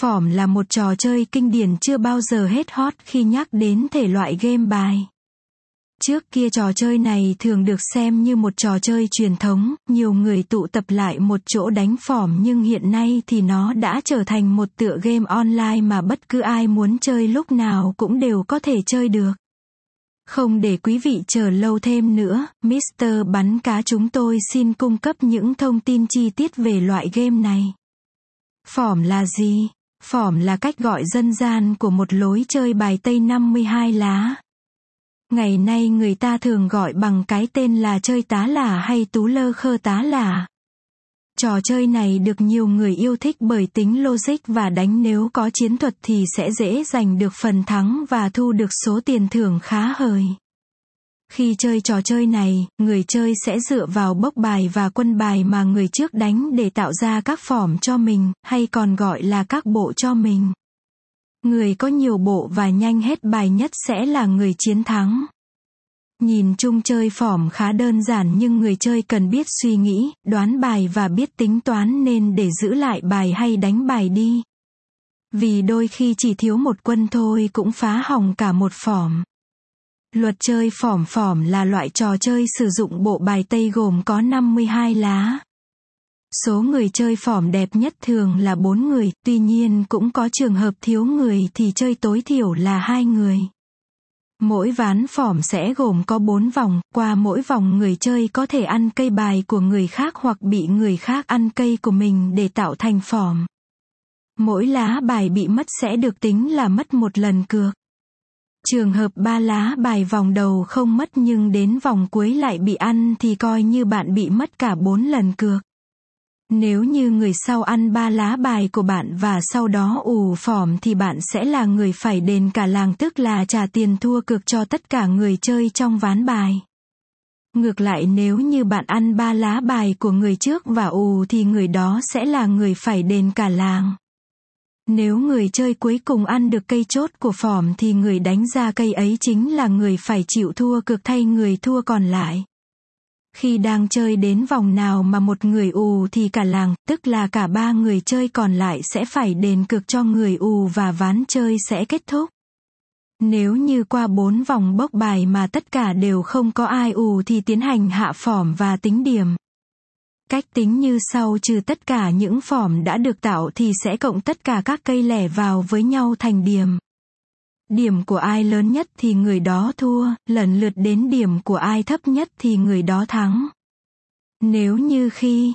Phỏm là một trò chơi kinh điển chưa bao giờ hết hot khi nhắc đến thể loại game bài. Trước kia trò chơi này thường được xem như một trò chơi truyền thống, nhiều người tụ tập lại một chỗ đánh phỏm, nhưng hiện nay thì nó đã trở thành một tựa game online mà bất cứ ai muốn chơi lúc nào cũng đều có thể chơi được. Không để quý vị chờ lâu thêm nữa, MrBanCa chúng tôi xin cung cấp những thông tin chi tiết về loại game này. Phỏm là gì? Phỏm là cách gọi dân gian của một lối chơi bài Tây 52 lá. Ngày nay người ta thường gọi bằng cái tên là chơi tá lả hay tú lơ khơ tá lả. Trò chơi này được nhiều người yêu thích bởi tính logic và đánh nếu có chiến thuật thì sẽ dễ giành được phần thắng và thu được số tiền thưởng khá hời. Khi chơi trò chơi này, người chơi sẽ dựa vào bốc bài và quân bài mà người trước đánh để tạo ra các phỏm cho mình, hay còn gọi là các bộ cho mình. Người có nhiều bộ và nhanh hết bài nhất sẽ là người chiến thắng. Nhìn chung chơi phỏm khá đơn giản, nhưng người chơi cần biết suy nghĩ, đoán bài và biết tính toán nên để giữ lại bài hay đánh bài đi. Vì đôi khi chỉ thiếu một quân thôi cũng phá hỏng cả một phỏm. Luật chơi phỏm. Phỏm là loại trò chơi sử dụng bộ bài Tây gồm có 52 lá. Số người chơi phỏm đẹp nhất thường là 4 người, tuy nhiên cũng có trường hợp thiếu người thì chơi tối thiểu là 2 người. Mỗi ván phỏm sẽ gồm có 4 vòng, qua mỗi vòng người chơi có thể ăn cây bài của người khác hoặc bị người khác ăn cây của mình để tạo thành phỏm. Mỗi lá bài bị mất sẽ được tính là mất một lần cược. Trường hợp 3 lá bài vòng đầu không mất nhưng đến vòng cuối lại bị ăn thì coi như bạn bị mất cả 4 lần cược. Nếu như người sau ăn 3 lá bài của bạn và sau đó ù phỏm thì bạn sẽ là người phải đền cả làng, tức là trả tiền thua cược cho tất cả người chơi trong ván bài. Ngược lại, nếu như bạn ăn 3 lá bài của người trước và ù thì người đó sẽ là người phải đền cả làng. Nếu người chơi cuối cùng ăn được cây chốt của phỏm thì người đánh ra cây ấy chính là người phải chịu thua cược thay người thua còn lại. Khi đang chơi đến vòng nào mà một người ù thì cả làng, tức là cả 3 người chơi còn lại sẽ phải đền cược cho người ù và ván chơi sẽ kết thúc. Nếu như qua 4 vòng bốc bài mà tất cả đều không có ai ù thì tiến hành hạ phỏm và tính điểm. Cách tính như sau: trừ tất cả những phỏm đã được tạo thì sẽ cộng tất cả các cây lẻ vào với nhau thành điểm. Điểm của ai lớn nhất thì người đó thua, lần lượt đến điểm của ai thấp nhất thì người đó thắng. Nếu như khi